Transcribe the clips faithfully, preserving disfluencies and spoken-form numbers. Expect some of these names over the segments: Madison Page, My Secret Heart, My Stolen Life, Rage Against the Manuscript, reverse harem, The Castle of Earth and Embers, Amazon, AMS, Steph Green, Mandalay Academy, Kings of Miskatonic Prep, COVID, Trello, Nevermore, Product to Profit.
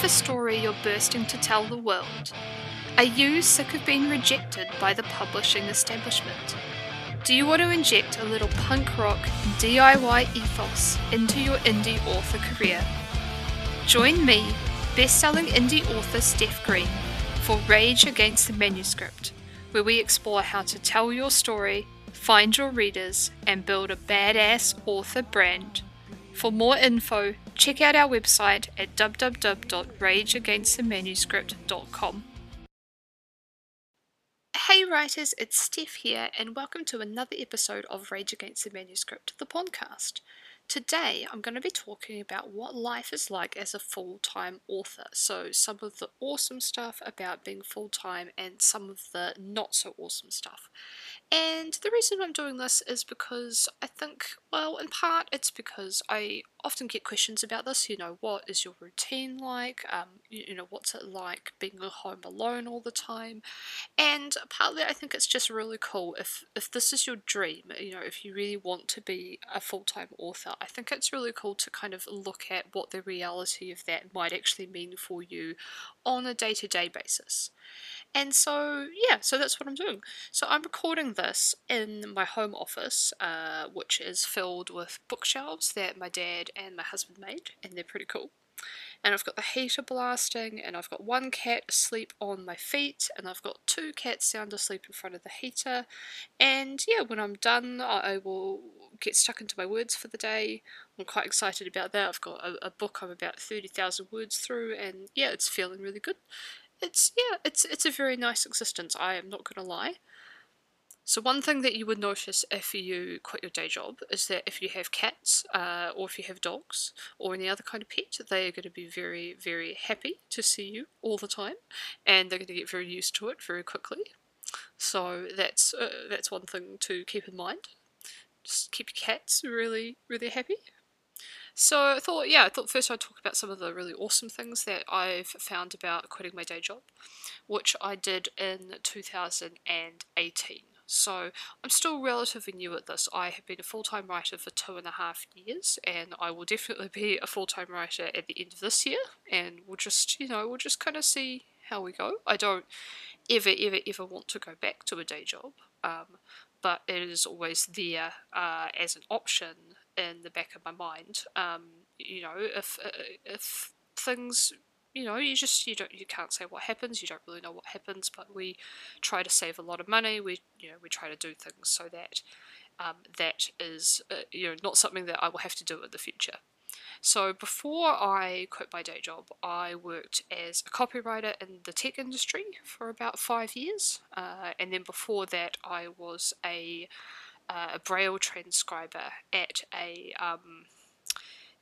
of a story you're bursting to tell the world? Are you sick of being rejected by the publishing establishment? Do you want to inject a little punk rock and D I Y ethos into your indie author career? Join me, best-selling indie author Steph Green, for Rage Against the Manuscript, where we explore how to tell your story, find your readers, and build a badass author brand. For more info, check out our website at w w w dot rage against the manuscript dot com. Hey writers, it's Steph here, and welcome to another episode of Rage Against the Manuscript, the podcast. Today I'm going to be talking about what life is like as a full-time author, so some of the awesome stuff about being full-time and some of the not so awesome stuff. And the reason I'm doing this is because I think, well, in part it's because I often get questions about this, you know, what is your routine like, um, you, you know, what's it like being at home alone all the time, and partly I think it's just really cool if, if this is your dream, you know, if you really want to be a full-time author. I think it's really cool to kind of look at what the reality of that might actually mean for you on a day-to-day basis. And so, yeah, so that's what I'm doing. So I'm recording this in my home office, uh, which is filled with bookshelves that my dad and my husband made, and they're pretty cool. And I've got the heater blasting, and I've got one cat asleep on my feet, and I've got two cats sound asleep in front of the heater. And yeah, when I'm done, I will get stuck into my words for the day. I'm quite excited about that. I've got a, a book I'm about thirty thousand words through, and yeah, it's feeling really good. It's, yeah, it's, it's a very nice existence, I am not going to lie. So one thing that you would notice if you quit your day job is that if you have cats uh, or if you have dogs or any other kind of pet, they are going to be very, very happy to see you all the time, and they're going to get very used to it very quickly. So that's, uh, that's one thing to keep in mind. Just keep your cats really, really happy. So I thought, yeah, I thought first I'd talk about some of the really awesome things that I've found about quitting my day job, which I did in two thousand eighteen. So I'm still relatively new at this. I have been a full-time writer for two and a half years, and I will definitely be a full-time writer at the end of this year, and we'll just, you know, we'll just kind of see how we go. I don't ever, ever, ever want to go back to a day job, um, but it is always there uh, as an option in the back of my mind. Um, you know, if if things, you know, you just you don't you can't say what happens. You don't really know what happens, but we try to save a lot of money. We you know we try to do things so that um, that is uh, you know not something that I will have to do in the future. So before I quit my day job, I worked as a copywriter in the tech industry for about five years, uh, and then before that, I was a uh, a braille transcriber at a um,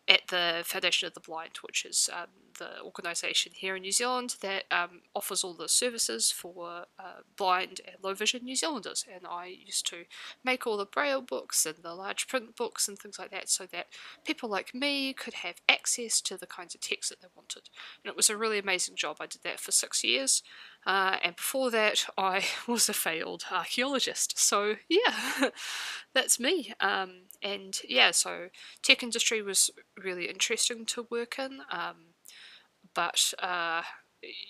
at the Foundation of the Blind, which is um, the organisation here in New Zealand that um, offers all the services for uh, blind and low vision New Zealanders. And I used to make all the braille books and the large print books and things like that so that people like me could have access to the kinds of text that they wanted. And it was a really amazing job. I did that for six years. Uh, and before that, I was a failed archaeologist. So yeah, that's me. Um, and yeah, so tech industry was really interesting to work in, um, but uh,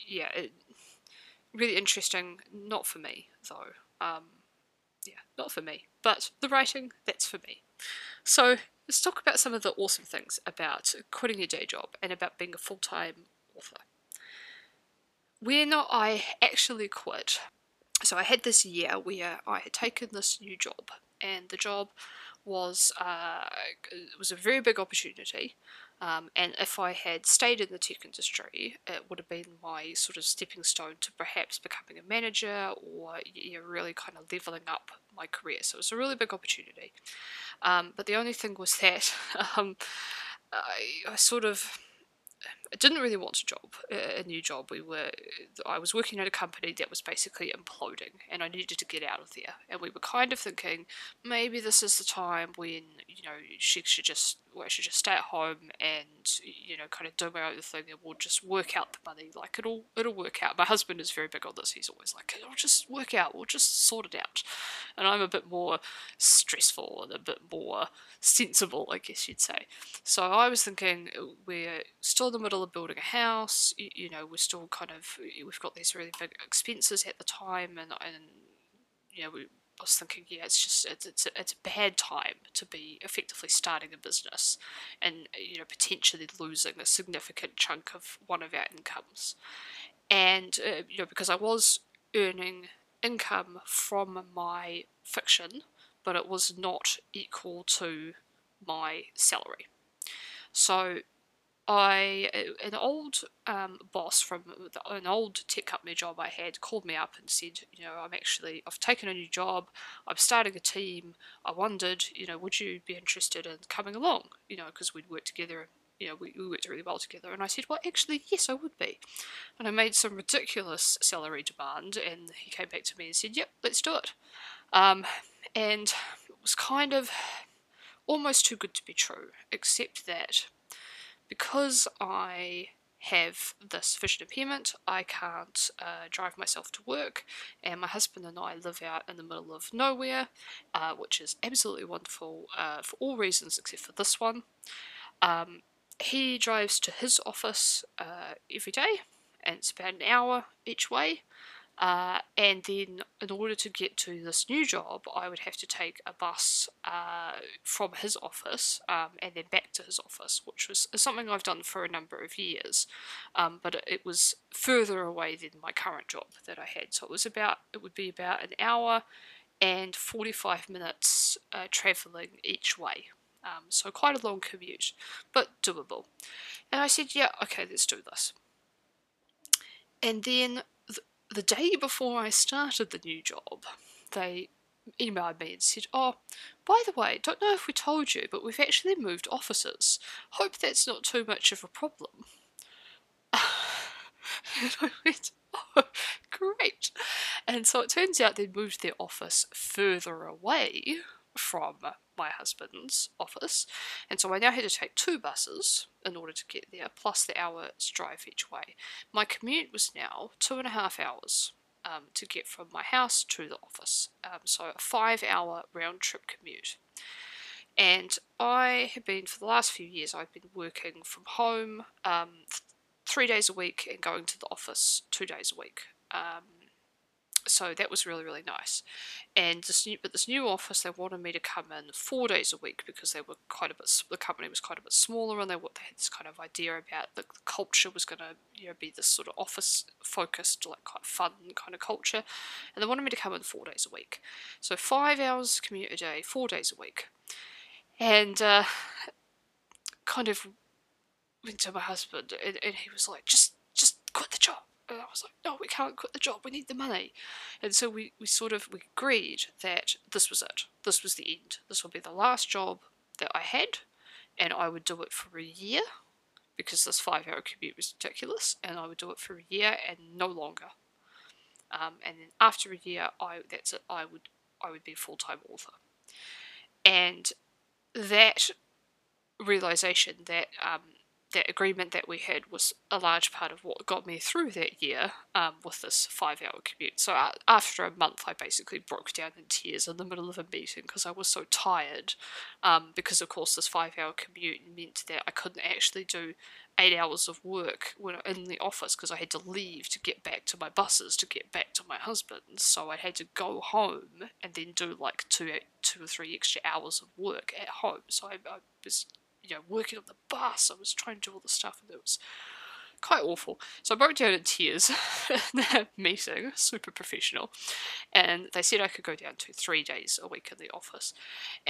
yeah, it, really interesting, not for me though, um, yeah, not for me, but the writing, that's for me. So let's talk about some of the awesome things about quitting your day job and about being a full-time author. When I actually quit, so I had this year where I had taken this new job, and the job was uh, it was a very big opportunity, um, and if I had stayed in the tech industry, it would have been my sort of stepping stone to perhaps becoming a manager or you know, really kind of levelling up my career. So it was a really big opportunity, um, but the only thing was that um, I, I sort of I didn't really want a job, a new job. We were, I was working at a company that was basically imploding, and I needed to get out of there. And we were kind of thinking, maybe this is the time when, you know, she should just, well, I should just stay at home and, you know, kind of do my own thing, and we'll just work out the money. Like, it'll, it'll work out. My husband is very big on this. He's always like, it'll just work out. We'll just sort it out. And I'm a bit more stressful and a bit more sensible, I guess you'd say. So I was thinking we're still still in the middle of building a house, you, you know, we're still kind of, we've got these really big expenses at the time, and, and you know, we, I was thinking, yeah, it's just, it's, it's, a, it's a bad time to be effectively starting a business and, you know, potentially losing a significant chunk of one of our incomes. And, uh, you know, because I was earning income from my fiction, but it was not equal to my salary. So I, an old um, boss from the, an old tech company job I had called me up and said, you know, I'm actually, I've taken a new job, I'm starting a team, I wondered, you know, would you be interested in coming along? You know, because we'd worked together, you know, we, we worked really well together. And I said, well, actually, yes, I would be. And I made some ridiculous salary demand, and he came back to me and said, yep, let's do it. Um, and it was kind of almost too good to be true, except that because I have this vision impairment, I can't uh, drive myself to work, and my husband and I live out in the middle of nowhere, uh, which is absolutely wonderful uh, for all reasons except for this one. Um, he drives to his office uh, every day, and it's about an hour each way. Uh, and then in order to get to this new job, I would have to take a bus uh, from his office um, and then back to his office, which was something I've done for a number of years, um, but it was further away than my current job that I had. So it was about, it would be about an hour and forty-five minutes uh, travelling each way. Um, so quite a long commute, but doable. And I said, yeah, okay, let's do this. And then the day before I started the new job, they emailed me and said, oh, by the way, don't know if we told you, but we've actually moved offices. Hope that's not too much of a problem. And I went, oh, great. And so it turns out they'd moved their office further away from my husband's office, and so I now had to take two buses in order to get there, plus the hour's drive each way. My commute was now two and a half hours um, to get from my house to the office, um, so a five hour round trip commute. And I have been, for the last few years, I've been working from home um, th three days a week and going to the office two days a week. Um, So that was really, really nice. And this new, but this new office, they wanted me to come in four days a week because they were quite a bit, the company was quite a bit smaller, and they, they had this kind of idea about the, the culture was going to, you know, be this sort of office-focused, like quite fun kind of culture. And they wanted me to come in four days a week. So five hours commute a day, four days a week. And uh, kind of went to my husband, and, and he was like, just, just quit the job. And I was like, no, we can't quit the job, we need the money. And so we, we sort of, we agreed that this was it. This was the end. This will be the last job that I had, and I would do it for a year, because this five-hour commute was ridiculous, and I would do it for a year and no longer. Um, and then after a year, I that's it, I would, I would be a full-time author. And that realisation, that... Um, that agreement that we had was a large part of what got me through that year um, with this five-hour commute. So uh, after a month, I basically broke down in tears in the middle of a meeting because I was so tired, um, because, of course, this five-hour commute meant that I couldn't actually do eight hours of work when in the office because I had to leave to get back to my buses, to get back to my husband's. So I had to go home and then do, like, two, two or three extra hours of work at home. So I, I was... you know, working on the bus, I was trying to do all the stuff, and it was quite awful. So I broke down in tears in that meeting, super professional, and they said I could go down to three days a week in the office.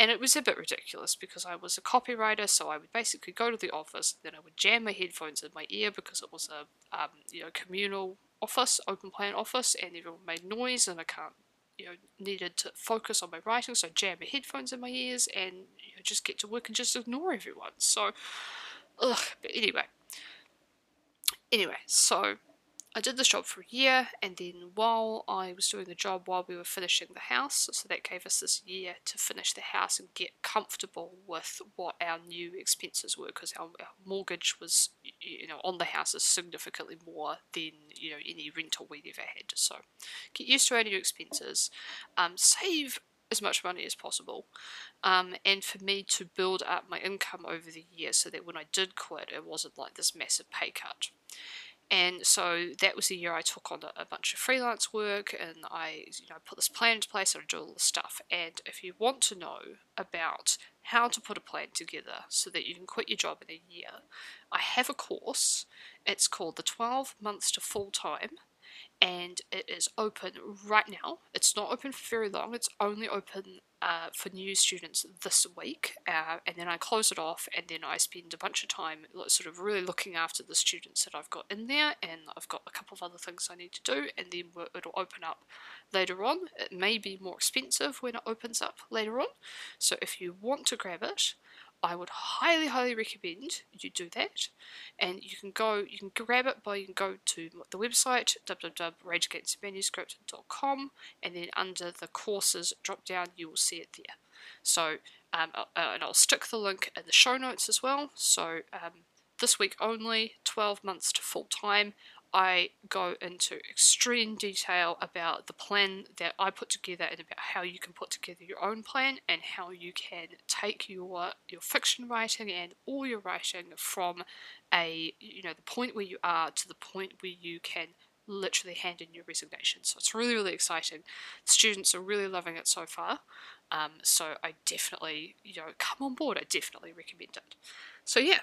And it was a bit ridiculous because I was a copywriter, so I would basically go to the office, then I would jam my headphones in my ear because it was a um, you know, communal office, open plan office, and everyone made noise, and I can't, you know, needed to focus on my writing, so I'd jam my headphones in my ears and, you know, just get to work and just ignore everyone. So, ugh, but anyway. Anyway, so I did this job for a year, and then while I was doing the job, while we were finishing the house, so that gave us this year to finish the house and get comfortable with what our new expenses were, because our, our mortgage was, you know, on the house is significantly more than, you know, any rental we'd ever had. So get used to our new expenses, um, save as much money as possible, um, and for me to build up my income over the years so that when I did quit, it wasn't like this massive pay cut. And so that was the year I took on a bunch of freelance work, and I you know, put this plan into place and I did all this stuff. And if you want to know about how to put a plan together so that you can quit your job in a year, I have a course. It's called The twelve months to Full Time, and it is open right now. It's not open for very long. It's only open uh, for new students this week, uh, and then I close it off, and then I spend a bunch of time sort of really looking after the students that I've got in there, and I've got a couple of other things I need to do, and then we're, it'll open up later on. It may be more expensive when it opens up later on, so if you want to grab it, I would highly, highly recommend you do that. And you can go, you can grab it by, you can go to the website, w w w dot rage against the manuscript dot com, and then under the courses drop down, you will see it there. So, um, uh, and I'll stick the link in the show notes as well. So, um, this week only, twelve months to full time. I go into extreme detail about the plan that I put together and about how you can put together your own plan and how you can take your your fiction writing and all your writing from a you know the point where you are to the point where you can literally hand in your resignation. So it's really, really exciting. The students are really loving it so far. Um, so I definitely, you know, come on board. I definitely recommend it. So yeah.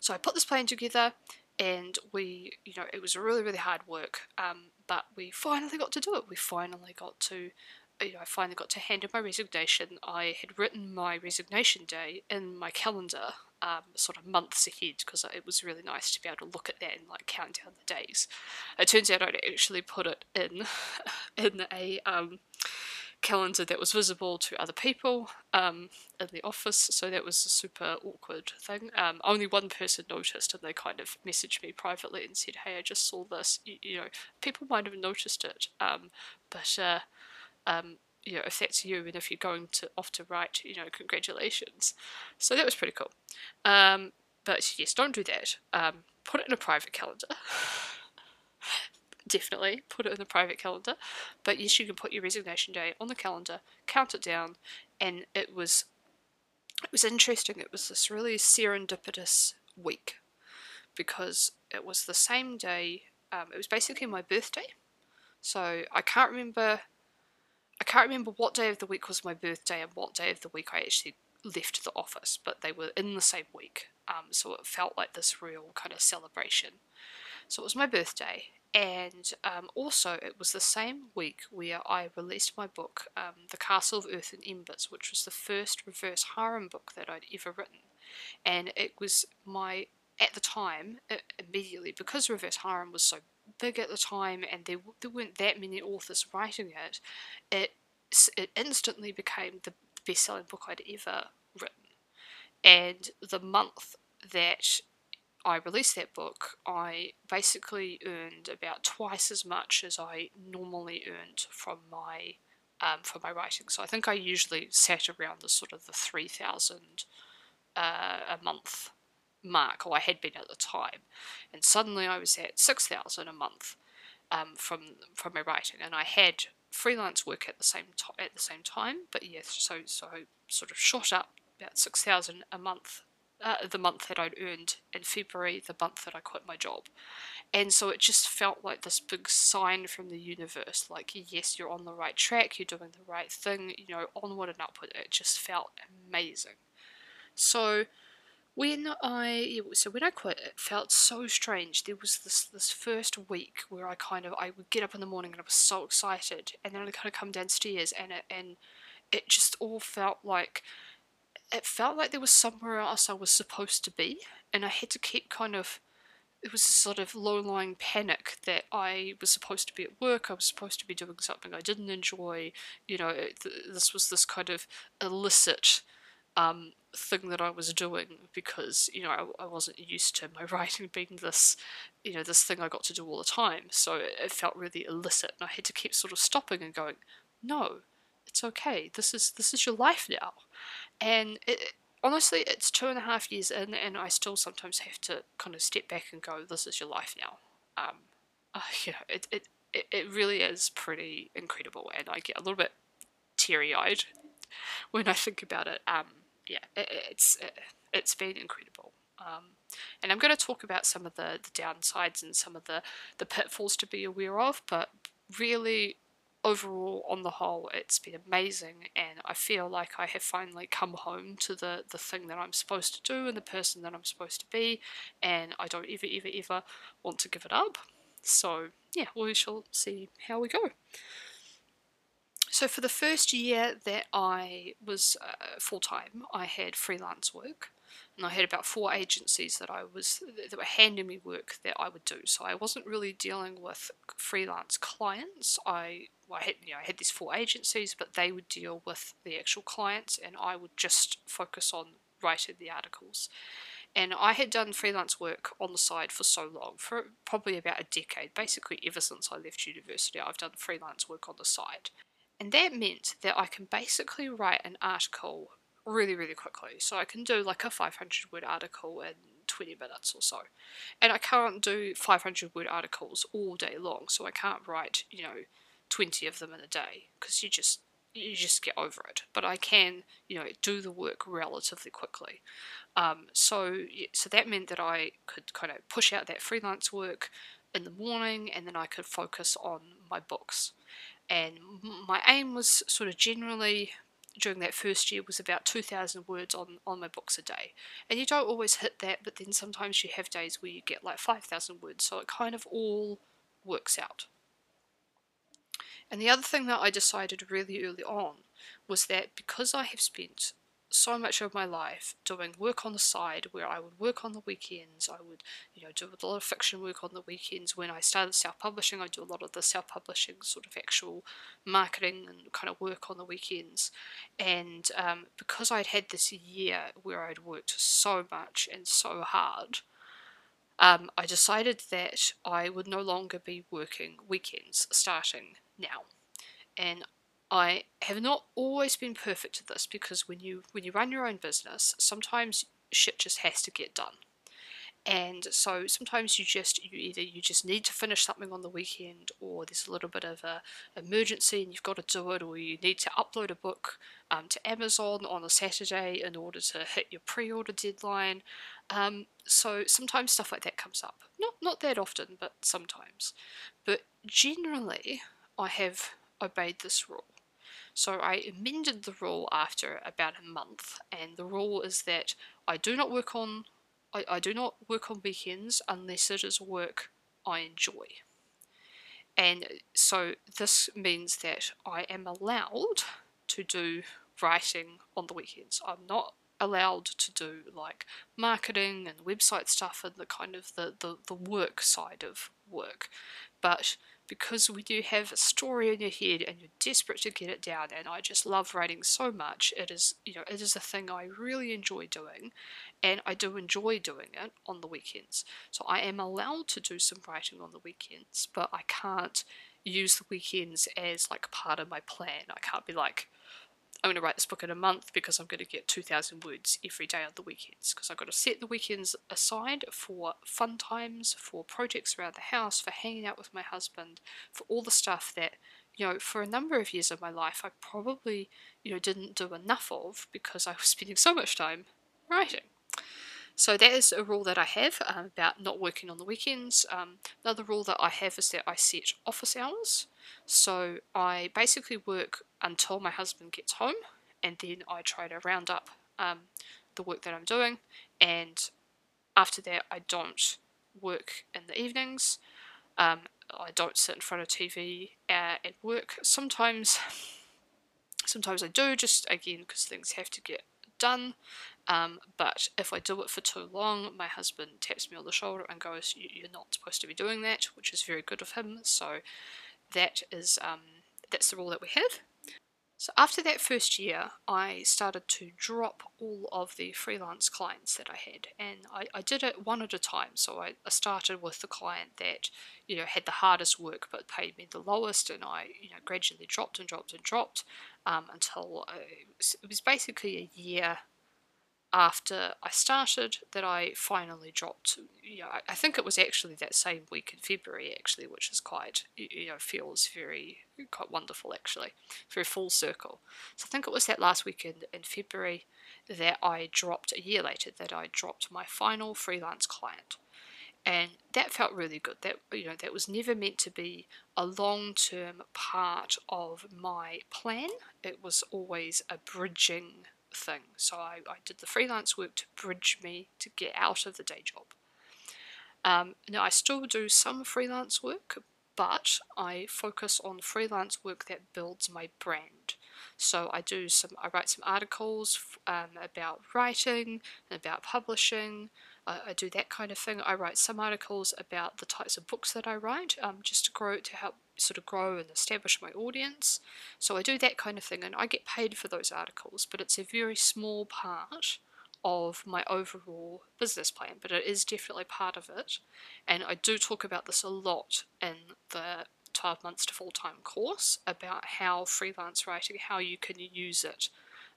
So I put this plan together. And we, you know, it was really, really hard work, um, but we finally got to do it. We finally got to, you know, I finally got to hand in my resignation. I had written my resignation day in my calendar, um, sort of months ahead, because it was really nice to be able to look at that and, like, count down the days. It turns out I'd actually put it in, in a, um... calendar that was visible to other people um, in the office, so that was a super awkward thing. Um, only one person noticed, and they kind of messaged me privately and said, hey, I just saw this, you, you know, people might have noticed it, um, but, uh, um, you know, if that's you, and if you're going to off to write, you know, congratulations. So that was pretty cool. Um, but yes, don't do that. Um, put it in a private calendar. Definitely put it in the private calendar, but yes, you can put your resignation day on the calendar, count it down, and it was, it was interesting. It was this really serendipitous week, because it was the same day. Um, it was basically my birthday, so I can't remember, I can't remember what day of the week was my birthday and what day of the week I actually left the office, but they were in the same week, um, so it felt like this real kind of celebration. So it was my birthday. And um, also, it was the same week where I released my book, um, The Castle of Earth and Embers, which was the first reverse harem book that I'd ever written. And it was my, at the time, it, immediately, because reverse harem was so big at the time and there, there weren't that many authors writing it, it, it instantly became the best-selling book I'd ever written. And the month that I released that book, I basically earned about twice as much as I normally earned from my um, from my writing. So I think I usually sat around the sort of the three thousand uh, a month mark, or I had been at the time, and suddenly I was at six thousand a month um, from from my writing, and I had freelance work at the same to- at the same time. But yes, yeah, so so I sort of shot up about six thousand a month. Uh, the month that I'd earned in February, the month that I quit my job. And so it just felt like this big sign from the universe, like, yes, you're on the right track, you're doing the right thing, you know, onward and upward. It just felt amazing. So when I, so when I quit, it felt so strange. There was this, this first week where I kind of, I would get up in the morning and I was so excited, and then I'd kind of come downstairs and it, and it just all felt like, it felt like there was somewhere else I was supposed to be, and I had to keep kind of, it was a sort of low-lying panic that I was supposed to be at work, I was supposed to be doing something I didn't enjoy, you know, it, this was this kind of illicit um, thing that I was doing, because, you know, I, I wasn't used to my writing being this, you know, this thing I got to do all the time, so it, it felt really illicit, and I had to keep sort of stopping and going, no, it's okay, this is, this is your life now. And it, honestly, it's two and a half years in, and I still sometimes have to kind of step back and go, this is your life now. Um, uh, you know, it, it, it really is pretty incredible, and I get a little bit teary-eyed when I think about it. Um, yeah, it, it's it, it's been incredible. Um, and I'm going to talk about some of the, the downsides and some of the, the pitfalls to be aware of, but really, overall, on the whole, it's been amazing, and I feel like I have finally come home to the, the thing that I'm supposed to do and the person that I'm supposed to be, and I don't ever, ever, ever want to give it up. So, yeah, we shall see how we go. So for the first year that I was uh, full-time, I had freelance work. And I had about four agencies that I was that were handing me work that I would do. So I wasn't really dealing with freelance clients. I well, I had you know I had these four agencies, but they would deal with the actual clients, and I would just focus on writing the articles. And I had done freelance work on the side for so long, for probably about a decade, basically ever since I left university. I've done freelance work on the side, and that meant that I can basically write an article really, really quickly. So I can do like a five hundred word article in twenty minutes or so. And I can't do five hundred word articles all day long, so I can't write, you know, twenty of them in a day, because you just, you just get over it. But I can, you know, do the work relatively quickly. Um, so, so that meant that I could kind of push out that freelance work in the morning, and then I could focus on my books. And my aim was sort of generally, during that first year, was about two thousand words on, on my books a day. And you don't always hit that, but then sometimes you have days where you get like five thousand words, so it kind of all works out. And the other thing that I decided really early on was that because I have spent so much of my life doing work on the side, where I would work on the weekends, I would, you know, do a lot of fiction work on the weekends. When I started self-publishing, I do a lot of the self-publishing sort of actual marketing and kind of work on the weekends. And um, because I'd had this year where I'd worked so much and so hard, um, I decided that I would no longer be working weekends starting now. And I have not always been perfect at this, because when you when you run your own business, sometimes shit just has to get done. And so sometimes you just you either you just need to finish something on the weekend, or there's a little bit of a emergency and you've got to do it, or you need to upload a book um, to Amazon on a Saturday in order to hit your pre-order deadline. Um, so sometimes stuff like that comes up. Not not that often, but sometimes. But generally, I have obeyed this rule. So I amended the rule after about a month, and the rule is that I do not work on I, I do not work on weekends unless it is work I enjoy. And so this means that I am allowed to do writing on the weekends. I'm not allowed to do like marketing and website stuff and the kind of the, the, the work side of work. But because when you have a story in your head and you're desperate to get it down, and I just love writing so much, it is, you know, it is a thing I really enjoy doing, and I do enjoy doing it on the weekends. So I am allowed to do some writing on the weekends, but I can't use the weekends as like part of my plan. I can't be like, I'm going to write this book in a month because I'm going to get two thousand words every day on the weekends, because I've got to set the weekends aside for fun times, for projects around the house, for hanging out with my husband, for all the stuff that, you know, for a number of years of my life I probably, you know, didn't do enough of because I was spending so much time writing. So that is a rule that I have um, about not working on the weekends. Um, another rule that I have is that I set office hours. So I basically work until my husband gets home, and then I try to round up um, the work that I'm doing, and after that I don't work in the evenings. Um, I don't sit in front of T V uh, at work. Sometimes, sometimes I do, just again because things have to get done. Um, but if I do it for too long, my husband taps me on the shoulder and goes, "You're not supposed to be doing that," which is very good of him. So that is um, that's the rule that we have. So after that first year, I started to drop all of the freelance clients that I had, and I, I did it one at a time. So I, I started with the client that, you know, had the hardest work but paid me the lowest, and I, you know, gradually dropped and dropped and dropped um, until I, it was basically a year after I started that I finally dropped. You know, I think it was actually that same week in February, actually, which is quite, you know, feels very, quite wonderful, actually, very full circle. So I think it was that last weekend in February that I dropped, a year later, that I dropped my final freelance client. And that felt really good. That, you know, that was never meant to be a long-term part of my plan. It was always a bridging thing. So I, I did the freelance work to bridge me to get out of the day job. Um, now I still do some freelance work, but I focus on freelance work that builds my brand. So I do some, I write some articles um, about writing and about publishing. I do that kind of thing. I write some articles about the types of books that I write, um, just to grow, to help sort of grow and establish my audience. So I do that kind of thing, and I get paid for those articles, but it's a very small part of my overall business plan, but it is definitely part of it. And I do talk about this a lot in the twelve months to full-time course, about how freelance writing, how you can use it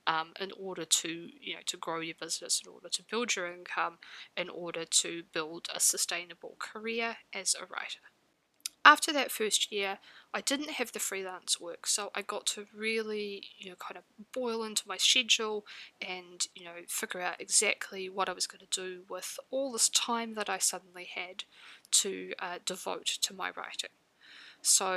Um, in order to, you know, to grow your business, in order to build your income, in order to build a sustainable career as a writer. After that first year, I didn't have the freelance work, so I got to really, you know, kind of boil into my schedule and, you know, figure out exactly what I was going to do with all this time that I suddenly had to uh, devote to my writing. So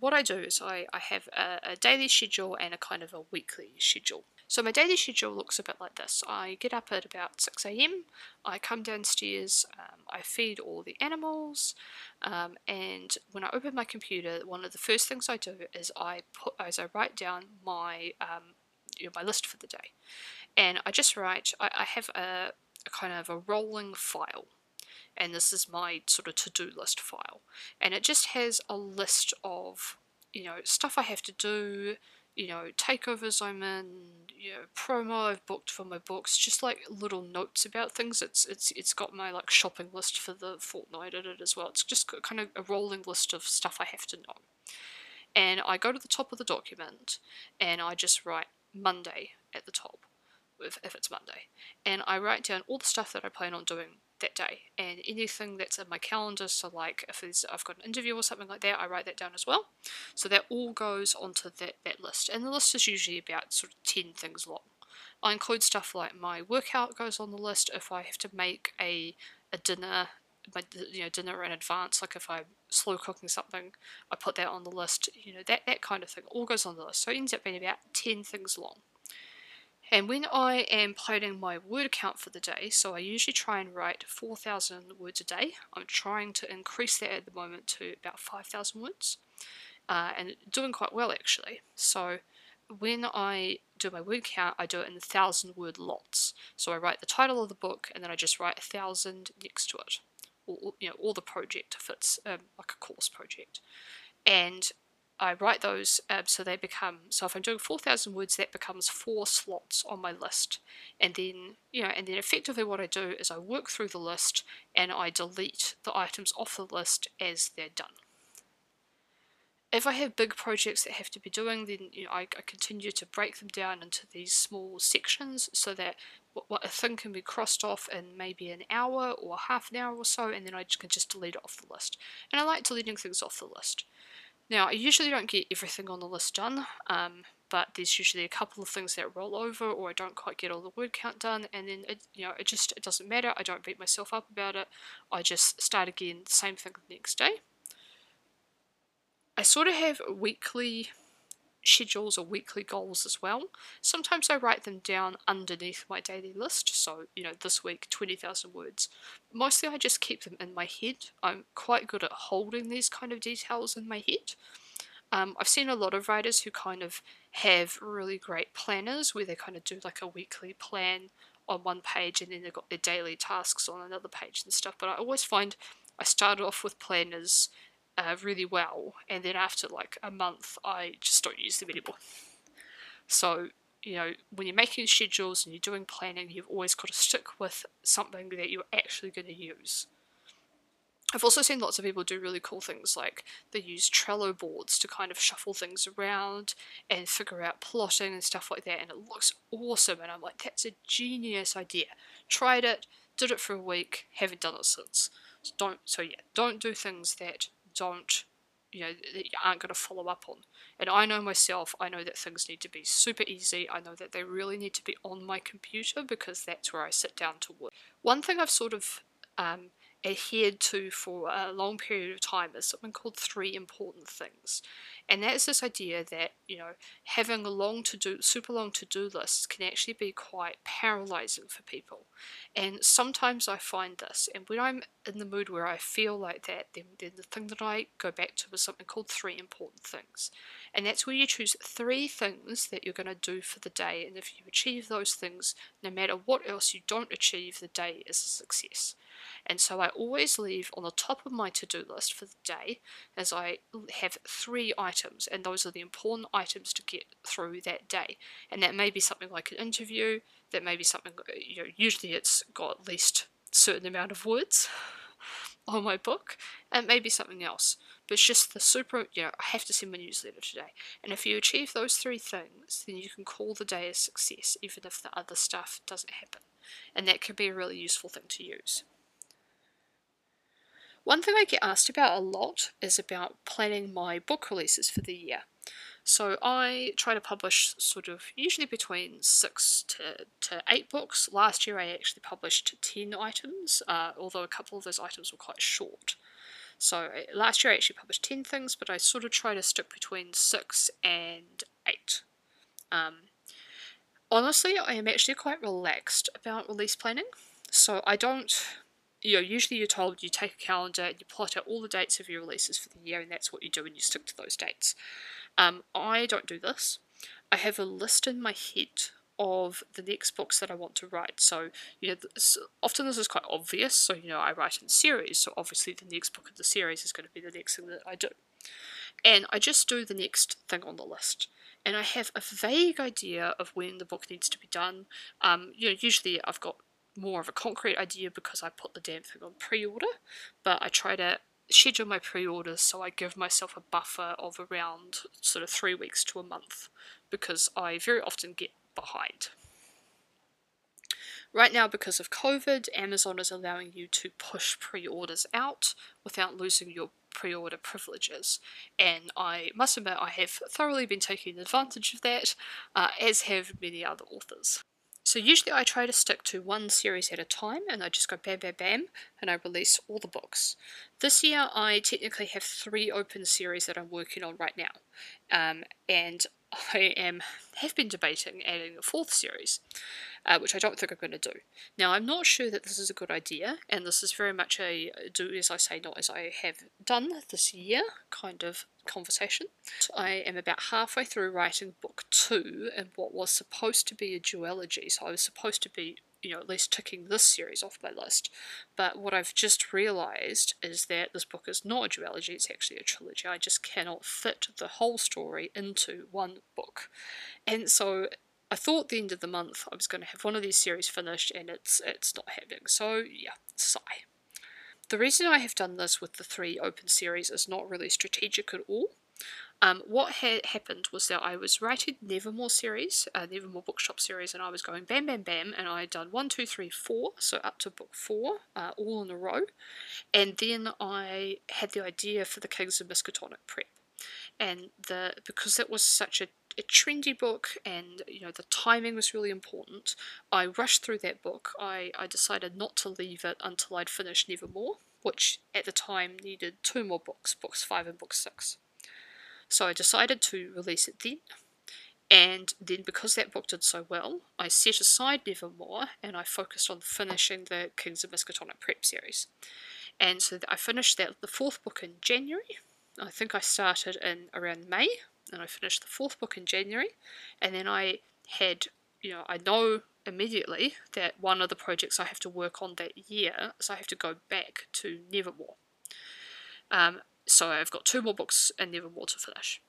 what I do is I, I have a, a daily schedule and a kind of a weekly schedule. So my daily schedule looks a bit like this. I get up at about six a m, I come downstairs, um, I feed all the animals, um, and when I open my computer, one of the first things I do is I put, as I write down my, um, you know, my list for the day. And I just write, I, I have a, a kind of a rolling file. And this is my sort of to-do list file. And it just has a list of, you know, stuff I have to do, you know, takeovers I'm in, you know, promo I've booked for my books, just like little notes about things. It's it's it's got my like shopping list for the fortnight in it as well. It's just kind of a rolling list of stuff I have to know. And I go to the top of the document and I just write Monday at the top, if, if it's Monday. And I write down all the stuff that I plan on doing that day, and anything that's in my calendar, so like if there's, I've got an interview or something like that, I write that down as well. So that all goes onto that, that list, and the list is usually about sort of ten things long. I include stuff like my workout goes on the list, if I have to make a, a dinner, my, you know, dinner in advance, like if I'm slow cooking something, I put that on the list, you know, that, that kind of thing, all goes on the list. So it ends up being about ten things long. And when I am planning my word count for the day, so I usually try and write four thousand words a day. I'm trying to increase that at the moment to about five thousand words, uh, and doing quite well actually. So when I do my word count, I do it in thousand word lots. So I write the title of the book, and then I just write one thousand next to it, or, you know, or the project if it's um, like a course project. And I write those um, so they become, so if I'm doing four thousand words, that becomes four slots on my list. And then, you know, and then effectively what I do is I work through the list and I delete the items off the list as they're done. If I have big projects that have to be doing, then, you know, I, I continue to break them down into these small sections so that what, what a thing can be crossed off in maybe an hour or half an hour or so, and then I can just delete it off the list. And I like deleting things off the list. Now, I usually don't get everything on the list done, um, but there's usually a couple of things that roll over, or I don't quite get all the word count done, and then, it, you know, it just, it doesn't matter. I don't beat myself up about it. I just start again, same thing the next day. I sort of have weekly schedules or weekly goals as well. Sometimes I write them down underneath my daily list, so, you know, this week twenty thousand words. Mostly I just keep them in my head. I'm quite good at holding these kind of details in my head. Um, I've seen a lot of writers who kind of have really great planners where they kind of do like a weekly plan on one page and then they've got their daily tasks on another page and stuff, but I always find I started off with planners Uh, really well, and then after like a month I just don't use them anymore. So, you know, when you're making schedules and you're doing planning, you've always got to stick with something that you're actually going to use. I've also seen lots of people do really cool things, like they use Trello boards to kind of shuffle things around and figure out plotting and stuff like that, and it looks awesome, and I'm like, that's a genius idea. Tried it, did it for a week, haven't done it since. So don't, so yeah, don't do things that don't, you know, that you aren't going to follow up on. And I know myself, I know that things need to be super easy, I know that they really need to be on my computer because that's where I sit down to work. One thing I've sort of um, adhered to for a long period of time is something called three important things, and that is this idea that, you know, having a long to-do, super long to-do lists can actually be quite paralyzing for people. And sometimes I find this, and when I'm in the mood where I feel like that, then, then the thing that I go back to is something called three important things, and that's where you choose three things that you're going to do for the day, and if you achieve those things, no matter what else you don't achieve, the day is a success. And so I always leave on the top of my to-do list for the day as I have three items, and those are the important items to get through that day. And that may be something like an interview, that may be something, you know, usually it's got at least a certain amount of words on my book, and maybe something else. But it's just the super, you know, I have to send my newsletter today. And if you achieve those three things, then you can call the day a success, even if the other stuff doesn't happen. And that can be a really useful thing to use. One thing I get asked about a lot is about planning my book releases for the year. So I try to publish sort of usually between six to, to eight books. Last year I actually published ten items, uh, although a couple of those items were quite short. So last year I actually published ten things, but I sort of try to stick between six and eight. Um, honestly, I am actually quite relaxed about release planning, so I don't... You know, usually you're told you take a calendar and you plot out all the dates of your releases for the year, and that's what you do, and you stick to those dates. Um, I don't do this. I have a list in my head of the next books that I want to write. So, you know, this, often this is quite obvious. So, you know, I write in series, so obviously the next book of the series is going to be the next thing that I do. And I just do the next thing on the list. And I have a vague idea of when the book needs to be done. Um, you know, usually I've got more of a concrete idea because I put the damn thing on pre-order, but I try to schedule my pre-orders so I give myself a buffer of around sort of three weeks to a month, because I very often get behind. Right now, because of COVID, Amazon is allowing you to push pre-orders out without losing your pre-order privileges, and I must admit I have thoroughly been taking advantage of that, uh, as have many other authors. So usually I try to stick to one series at a time, and I just go bam, bam, bam, and I release all the books. This year I technically have three open series that I'm working on right now, um, and I am have been debating adding a fourth series, uh, which I don't think I'm going to do. Now, I'm not sure that this is a good idea, and this is very much a do as I say, not as I have done this year kind of conversation. I am about halfway through writing book two in what was supposed to be a duology, so I was supposed to be, you know, at least ticking this series off my list. But what I've just realised is that this book is not a duology, it's actually a trilogy. I just cannot fit the whole story into one book. And so I thought the end of the month I was going to have one of these series finished, and it's, it's not happening. So yeah, sigh. The reason I have done this with the three open series is not really strategic at all. Um, what had happened was that I was writing Nevermore series, uh, Nevermore bookshop series, and I was going bam, bam, bam, and I had done one, two, three, four, so up to book four, uh, all in a row, and then I had the idea for the Kings of Miskatonic Prep, and the because that was such a a trendy book, and you know the timing was really important, I rushed through that book. I, I decided not to leave it until I'd finished Nevermore, which at the time needed two more books, books five and book six. So I decided to release it then, and then because that book did so well, I set aside Nevermore and I focused on finishing the Kings of Miskatonic Prep series. And so I finished that the fourth book in January. I think I started in around May, and I finished the fourth book in January, and then I had, you know, I know immediately that one of the projects I have to work on that year is I have to go back to Nevermore. Um, so I've got two more books in Nevermore to finish.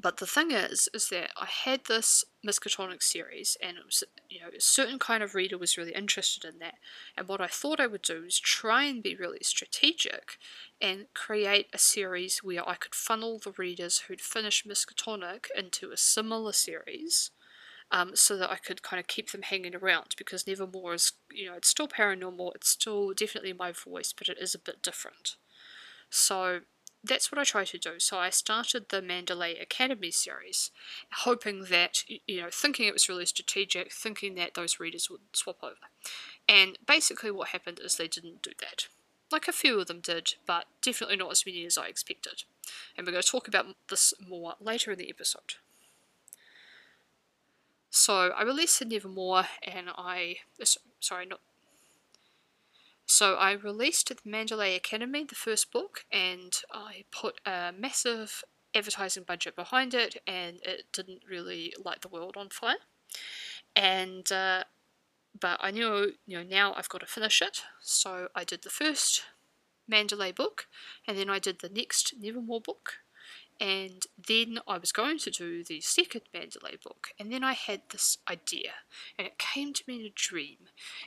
But the thing is, is that I had this Miskatonic series, and it was, you know, a certain kind of reader was really interested in that. And what I thought I would do is try and be really strategic and create a series where I could funnel the readers who'd finished Miskatonic into a similar series, um, so that I could kind of keep them hanging around, because Nevermore is, you know, it's still paranormal, it's still definitely my voice, but it is a bit different. So that's what I try to do. So I started the Mandalay Academy series, hoping that, you know, thinking it was really strategic, thinking that those readers would swap over. And basically what happened is they didn't do that. Like, a few of them did, but definitely not as many as I expected. And we're going to talk about this more later in the episode. So I released Nevermore, and I... Sorry, not... So I released the Mandalay Academy, the first book, and I put a massive advertising budget behind it, and it didn't really light the world on fire. And uh, but I knew, you know, now I've got to finish it. So I did the first Mandalay book, and then I did the next Nevermore book, and then I was going to do the second Mandalay book, and then I had this idea, and it came to me in a dream,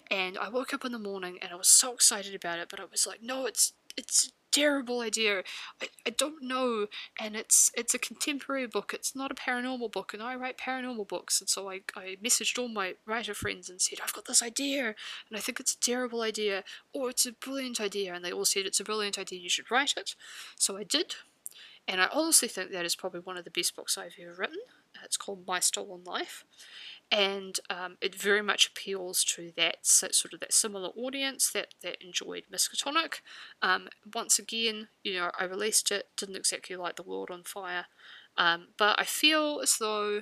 and I woke up in the morning and I was so excited about it, but I was like, no, it's it's a terrible idea, I, I don't know, and it's it's a contemporary book, it's not a paranormal book, and I write paranormal books. And so I, I messaged all my writer friends and said, I've got this idea, and I think it's a terrible idea, or it's a brilliant idea, and they all said, it's a brilliant idea, you should write it. So I did. And I honestly think that is probably one of the best books I've ever written. It's called My Stolen Life. And um, it very much appeals to that sort of that similar audience that, that enjoyed Miskatonic. Um, once again, you know, I released it, didn't exactly light the world on fire. Um, but I feel as though...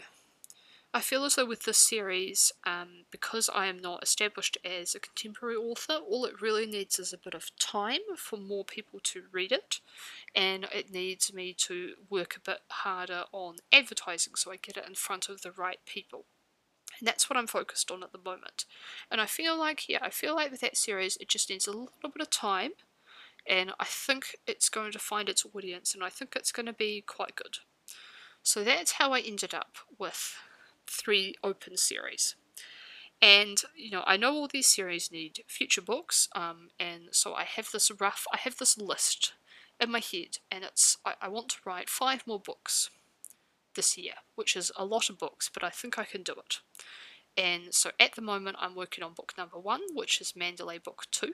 I feel as though with this series, um, because I am not established as a contemporary author, all it really needs is a bit of time for more people to read it, and it needs me to work a bit harder on advertising so I get it in front of the right people. And that's what I'm focused on at the moment. And I feel like, yeah, I feel like with that series it just needs a little bit of time, and I think it's going to find its audience, and I think it's going to be quite good. So that's how I ended up with three open series. And, you know, I know all these series need future books, um, and so I have this rough, I have this list in my head, and it's, I, I want to write five more books this year, which is a lot of books, but I think I can do it. And so at the moment I'm working on book number one, which is Mandalay book two.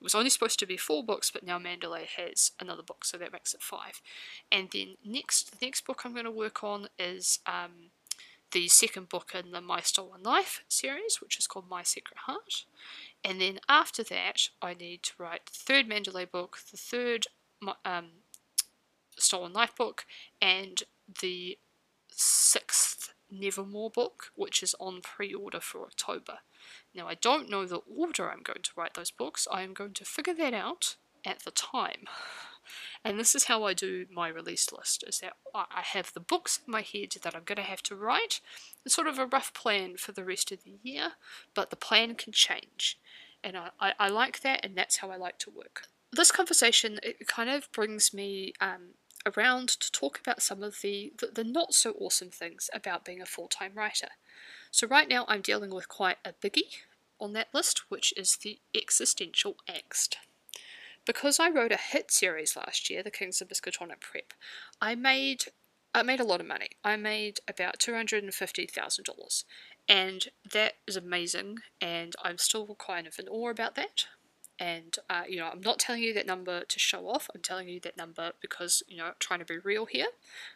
It was only supposed to be four books, but now Mandalay has another book, so that makes it five. And then next, the next book I'm going to work on is, um, the second book in the My Stolen Life series, which is called My Secret Heart. And then after that, I need to write the third Mandalay book, the third um, Stolen Life book, and the sixth Nevermore book, which is on pre-order for October. Now, I don't know the order I'm going to write those books. I am going to figure that out at the time. And this is how I do my release list, is that I have the books in my head that I'm going to have to write. It's sort of a rough plan for the rest of the year, but the plan can change. And I, I, I like that, and that's how I like to work. This conversation, it kind of brings me um, around to talk about some of the, the, the not-so-awesome things about being a full-time writer. So right now I'm dealing with quite a biggie on that list, which is the existential angst. Because I wrote a hit series last year, The Kings of Miskatonic Prep, I made I made a lot of money. I made about two hundred fifty thousand dollars, and that is amazing, and I'm still kind of in awe about that. And, uh, you know, I'm not telling you that number to show off, I'm telling you that number because, you know, I'm trying to be real here,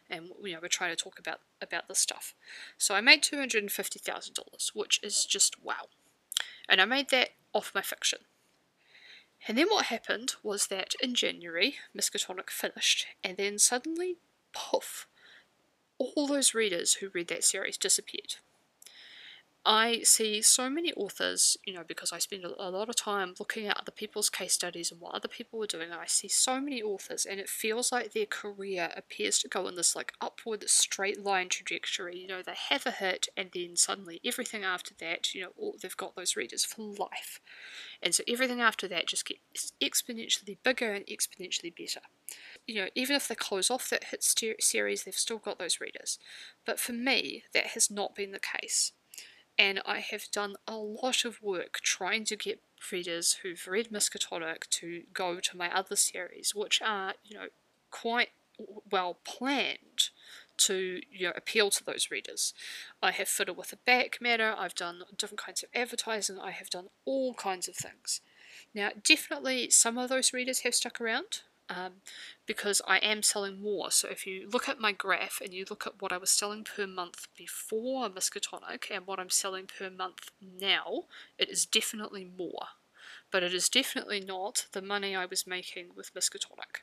and, you know, we're trying to talk about, about this stuff. So I made two hundred fifty thousand dollars, which is just wow. And I made that off my fiction. And then what happened was that in January, Miskatonic finished, and then suddenly, poof, all those readers who read that series disappeared. I see so many authors, you know, because I spend a lot of time looking at other people's case studies and what other people were doing, and I see so many authors, and it feels like their career appears to go in this like upward straight line trajectory. You know, they have a hit, and then suddenly everything after that, you know, all, they've got those readers for life. And so everything after that just gets exponentially bigger and exponentially better. You know, even if they close off that hit series, they've still got those readers. But for me, that has not been the case. And I have done a lot of work trying to get readers who've read Miskatonic to go to my other series, which are, you know, quite well planned to, you know, appeal to those readers. I have fiddled with the back matter, I've done different kinds of advertising, I have done all kinds of things. Now, definitely some of those readers have stuck around, um, because I am selling more. So if you look at my graph and you look at what I was selling per month before Miskatonic and what I'm selling per month now, it is definitely more. But it is definitely not the money I was making with Miskatonic.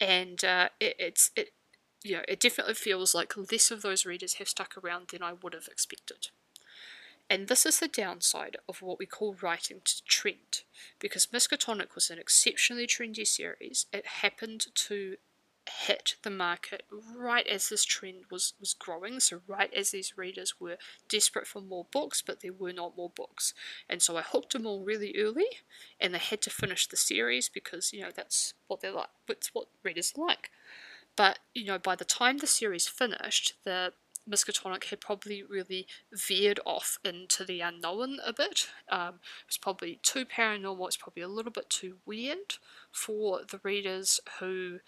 And uh, it, it's, it, you know, it definitely feels like less of those readers have stuck around than I would have expected. And this is the downside of what we call writing to trend, because Miskatonic was an exceptionally trendy series. It happened to hit the market right as this trend was, was growing, so right as these readers were desperate for more books, but there were not more books. And so I hooked them all really early, and they had to finish the series because, you know, that's what they're like, that's what readers like. But, you know, by the time the series finished, the Miskatonic had probably really veered off into the unknown a bit. Um, it was probably too paranormal, it's probably a little bit too weird for the readers who,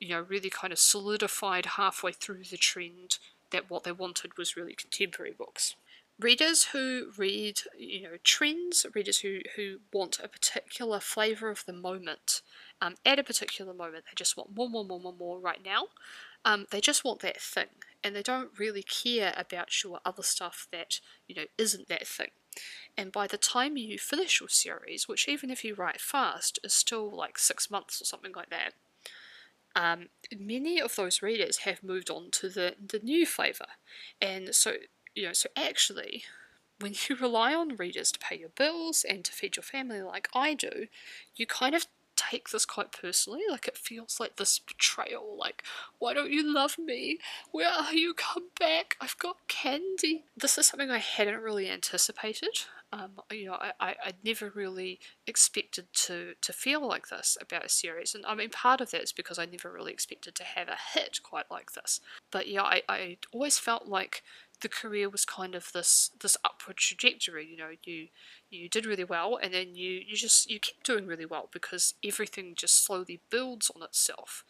you know, really kind of solidified halfway through the trend that what they wanted was really contemporary books. Readers who read, you know, trends, readers who, who want a particular flavour of the moment, um, at a particular moment, they just want more, more, more, more, more right now. Um, they just want that thing, and they don't really care about your other stuff that, you know, isn't that thing. And by the time you finish your series, which even if you write fast is still like six months or something like that, um, many of those readers have moved on to the, the new flavour. And so, you know, so actually, when you rely on readers to pay your bills and to feed your family like I do, you kind of take this quite personally. Like, it feels like this betrayal, like, why don't you love me? Where are you? Come back, I've got candy. This is something I hadn't really anticipated. Um, you know, I, I, I never really expected to, to feel like this about a series, and I mean, part of that is because I never really expected to have a hit quite like this. But yeah, I, I always felt like the career was kind of this this upward trajectory. You know, you you did really well, and then you you just you kept doing really well because everything just slowly builds on itself,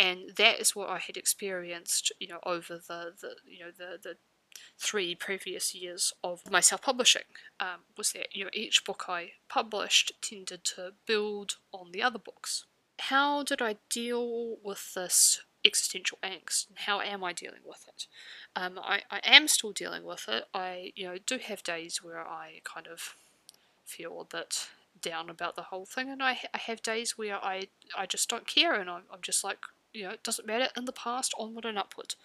and that is what I had experienced. You know, over the, the you know the the three previous years of my self-publishing, um, was that, you know, each book I published tended to build on the other books. How did I deal with this existential angst, and how am I dealing with it? Um, I, I am still dealing with it. I, you know, do have days where I kind of feel a bit down about the whole thing, and I, I have days where I, I just don't care, and I'm, I'm just like, you know, it doesn't matter, in the past, onward and upward.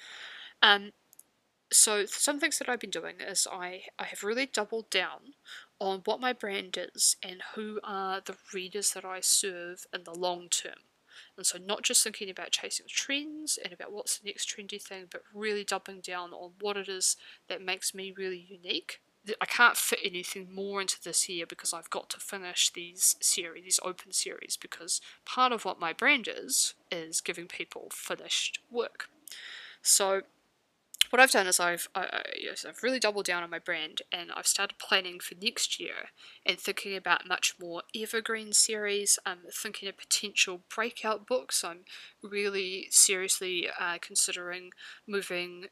Um, So some things that I've been doing is I, I have really doubled down on what my brand is and who are the readers that I serve in the long term. And so not just thinking about chasing trends and about what's the next trendy thing, but really doubling down on what it is that makes me really unique. I can't fit anything more into this here because I've got to finish these series, these open series, because part of what my brand is, is giving people finished work. So what I've done is I've I, I, yes, I've really doubled down on my brand, and I've started planning for next year and thinking about much more evergreen series. I'm thinking of potential breakout books. I'm really seriously uh, considering moving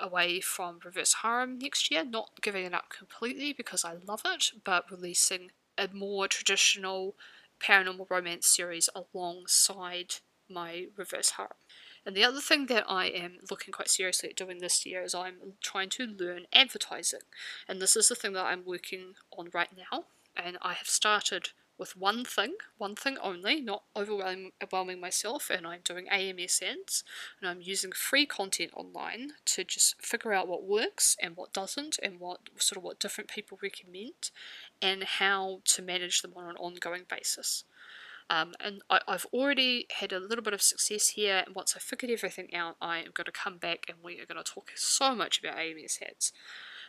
away from reverse harem next year, not giving it up completely because I love it, but releasing a more traditional paranormal romance series alongside my reverse harem. And the other thing that I am looking quite seriously at doing this year is I'm trying to learn advertising. And this is the thing that I'm working on right now. And I have started with one thing, one thing only, not overwhelming myself, and I'm doing A M S ads, and I'm using free content online to just figure out what works and what doesn't, and what sort of what different people recommend, and how to manage them on an ongoing basis. Um, and I, I've already had a little bit of success here, and once I figured everything out, I am going to come back and we are going to talk so much about A M S ads.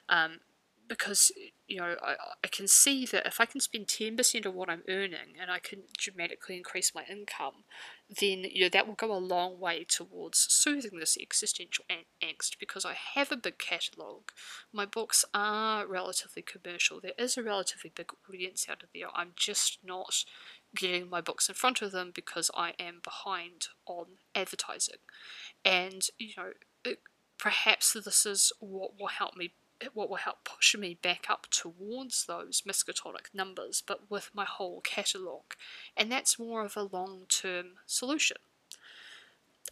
Um, because, you know, I, I can see that if I can spend ten percent of what I'm earning and I can dramatically increase my income, then, you know, that will go a long way towards soothing this existential angst, because I have a big catalogue. My books are relatively commercial. There is a relatively big audience out there. I'm just not getting my books in front of them because I am behind on advertising. And, you know, it, perhaps this is what will help me what will help push me back up towards those Miskatonic numbers, but with my whole catalogue. And that's more of a long-term solution.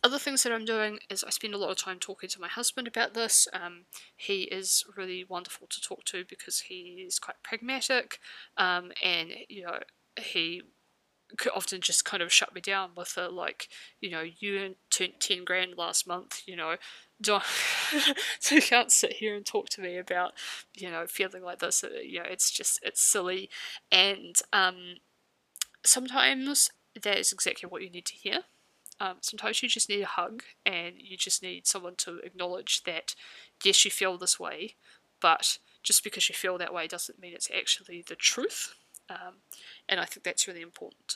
Other things that I'm doing is I spend a lot of time talking to my husband about this. Um, he is really wonderful to talk to because he is quite pragmatic, um, and, you know, he could often just kind of shut me down with a, like, you know, you earned ten grand last month, you know, don't, so you can't sit here and talk to me about, you know, feeling like this, you know, it's just, it's silly. And um, sometimes that is exactly what you need to hear. Um, sometimes you just need a hug, and you just need someone to acknowledge that, yes, you feel this way, but just because you feel that way doesn't mean it's actually the truth. Um, and I think that's really important.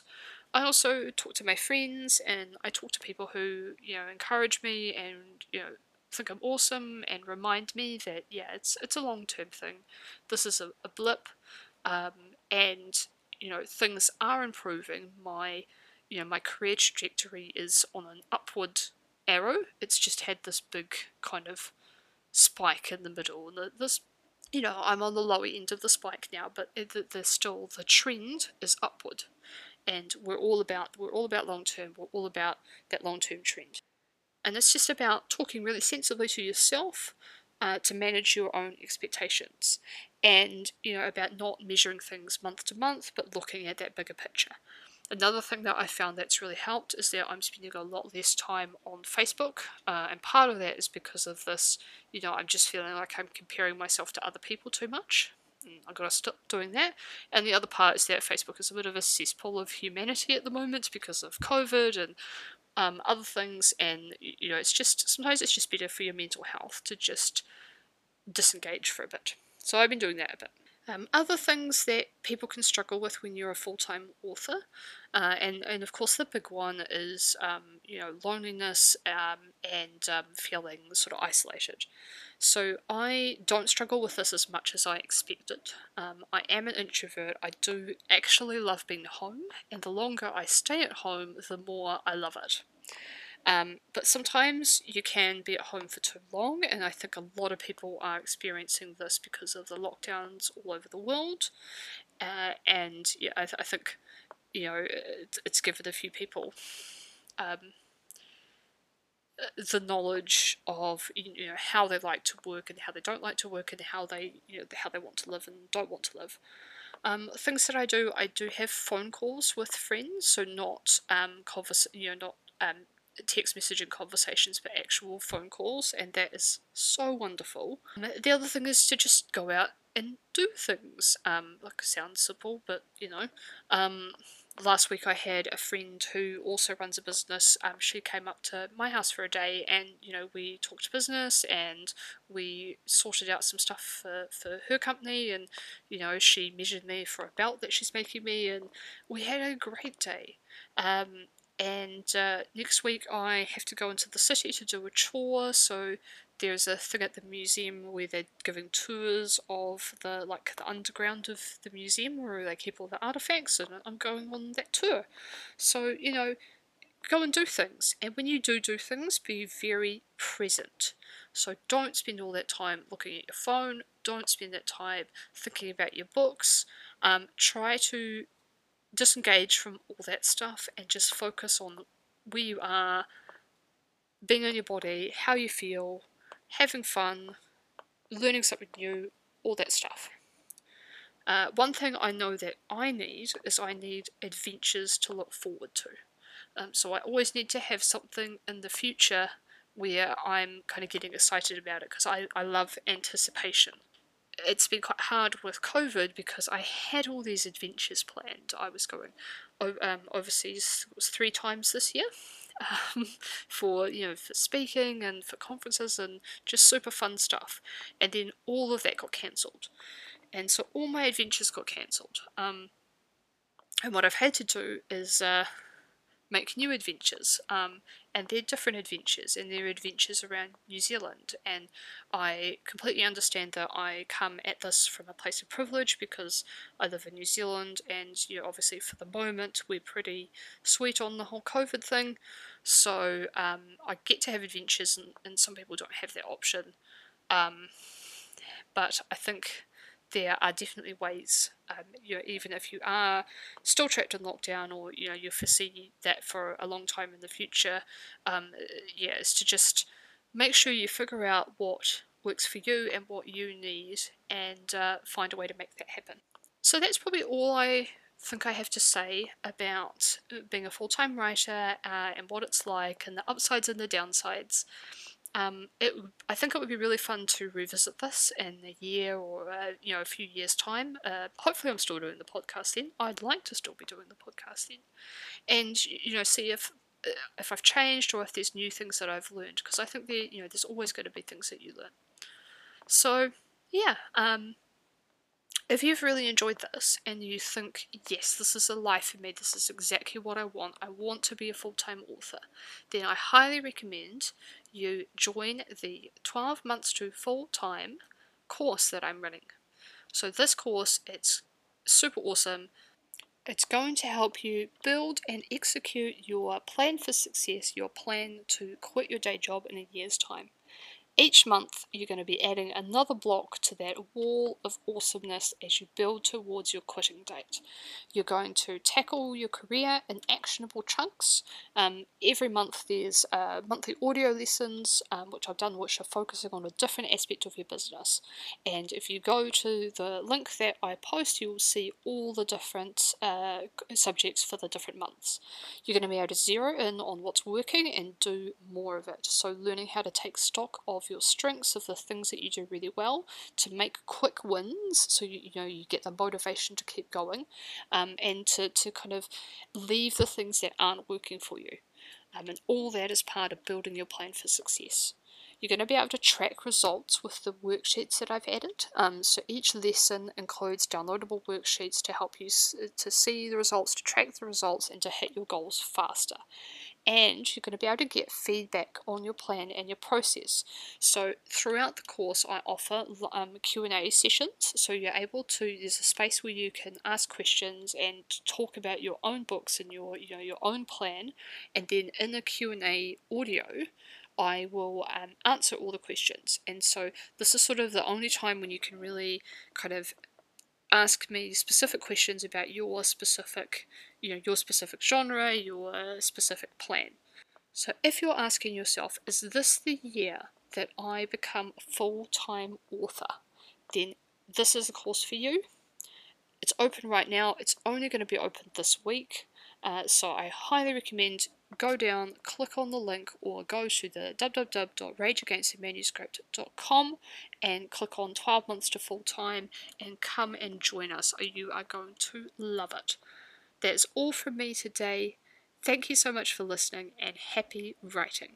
I also talk to my friends, and I talk to people who, you know, encourage me and, you know, think I'm awesome and remind me that, yeah, it's it's a long-term thing. This is a, a blip, um, and, you know, things are improving. My, you know, my career trajectory is on an upward arrow. It's just had this big kind of spike in the middle, and the, this you know, I'm on the lower end of the spike now, but there's still, the trend is upward, and we're all about we're all about long term. We're all about that long term trend, and it's just about talking really sensibly to yourself, uh, to manage your own expectations, and, you know, about not measuring things month to month, but looking at that bigger picture. Another thing that I found that's really helped is that I'm spending a lot less time on Facebook, uh, and part of that is because of this, you know, I'm just feeling like I'm comparing myself to other people too much. I've got to stop doing that. And the other part is that Facebook is a bit of a cesspool of humanity at the moment because of COVID and um, other things, and, you know, it's just, sometimes it's just better for your mental health to just disengage for a bit. So I've been doing that a bit. Um, other things that people can struggle with when you're a full-time author, uh, and, and of course the big one is, um, you know, loneliness, um, and um, feeling sort of isolated. So I don't struggle with this as much as I expected. Um, I am an introvert. I do actually love being home, and the longer I stay at home, the more I love it. Um, but sometimes you can be at home for too long, and I think a lot of people are experiencing this because of the lockdowns all over the world, uh, and yeah, I, th I think, you know, it, it's given a few people um, the knowledge of, you know, how they like to work and how they don't like to work, and how they, you know, how they want to live and don't want to live. Um, things that I do, I do have phone calls with friends, so not um, convers you know, not um. text messaging conversations, but actual phone calls, and that is so wonderful. The other thing is to just go out and do things. Um, like, sounds simple, but, you know, um, last week I had a friend who also runs a business. Um, she came up to my house for a day, and, you know, we talked business, and we sorted out some stuff for, for her company, and, you know, she measured me for a belt that she's making me, and we had a great day. Um, And uh, next week I have to go into the city to do a tour, so there's a thing at the museum where they're giving tours of the, like, the underground of the museum where they keep all the artifacts, and I'm going on that tour. So, you know, go and do things, and when you do do things, be very present. So don't spend all that time looking at your phone, don't spend that time thinking about your books, um, try to disengage from all that stuff and just focus on where you are, being in your body, how you feel, having fun, learning something new, all that stuff. Uh, one thing I know that I need is I need adventures to look forward to. Um, so I always need to have something in the future where I'm kind of getting excited about it, because I, I love anticipation. It's been quite hard with COVID because I had all these adventures planned. I was going um, overseas it was three times this year um, for, you know, for speaking and for conferences and just super fun stuff. And then all of that got cancelled. And so all my adventures got cancelled. Um, and what I've had to do is uh, make new adventures. Um, and they're different adventures, and they're adventures around New Zealand. And I completely understand that I come at this from a place of privilege because I live in New Zealand, and, you know, obviously for the moment we're pretty sweet on the whole COVID thing. So um, I get to have adventures, and, and some people don't have that option. Um, but I think there are definitely ways, um, you know, even if you are still trapped in lockdown, or, you know, you foresee that for a long time in the future, um, yeah, it's to just make sure you figure out what works for you and what you need, and uh, find a way to make that happen. So that's probably all I think I have to say about being a full-time writer uh, and what it's like, and the upsides and the downsides. Um, it, I think it would be really fun to revisit this in a year or uh, you know, a few years' time. Uh, hopefully I'm still doing the podcast then. I'd like to still be doing the podcast then, and, you know, see if if I've changed or if there's new things that I've learned, because I think there, you know, there's always going to be things that you learn. So yeah, um, if you've really enjoyed this and you think, yes, this is a life for me, this is exactly what I want, I want to be a full-time author, then I highly recommend you join the twelve months to full-time course that I'm running. So this course, it's super awesome. It's going to help you build and execute your plan for success, your plan to quit your day job in a year's time. Each month, you're going to be adding another block to that wall of awesomeness as you build towards your quitting date. You're going to tackle your career in actionable chunks. Um, every month, there's uh, monthly audio lessons, um, which I've done, which are focusing on a different aspect of your business. And if you go to the link that I post, you'll see all the different uh, subjects for the different months. You're going to be able to zero in on what's working and do more of it. So learning how to take stock of your strengths, of the things that you do really well, to make quick wins, so you, you know, you get the motivation to keep going, um, and to, to kind of leave the things that aren't working for you, um, and all that is part of building your plan for success. You're going to be able to track results with the worksheets that I've added. Um, so each lesson includes downloadable worksheets to help you s to see the results, to track the results, and to hit your goals faster. And you're going to be able to get feedback on your plan and your process. So throughout the course, I offer um, Q and A sessions. So you're able to, there's a space where you can ask questions and talk about your own books and your, you know, your own plan. And then in the Q and A audio, I will um, answer all the questions. And so this is sort of the only time when you can really kind of ask me specific questions about your specific, you know, your specific genre, your specific plan. So if you're asking yourself, is this the year that I become a full-time author? Then this is the course for you. It's open right now. It's only going to be open this week. Uh, so I highly recommend go down, click on the link, or go to the w w w dot rage against the manuscript dot com and click on twelve months to full-time and come and join us. You are going to love it. That's all from me today. Thank you so much for listening, and happy writing.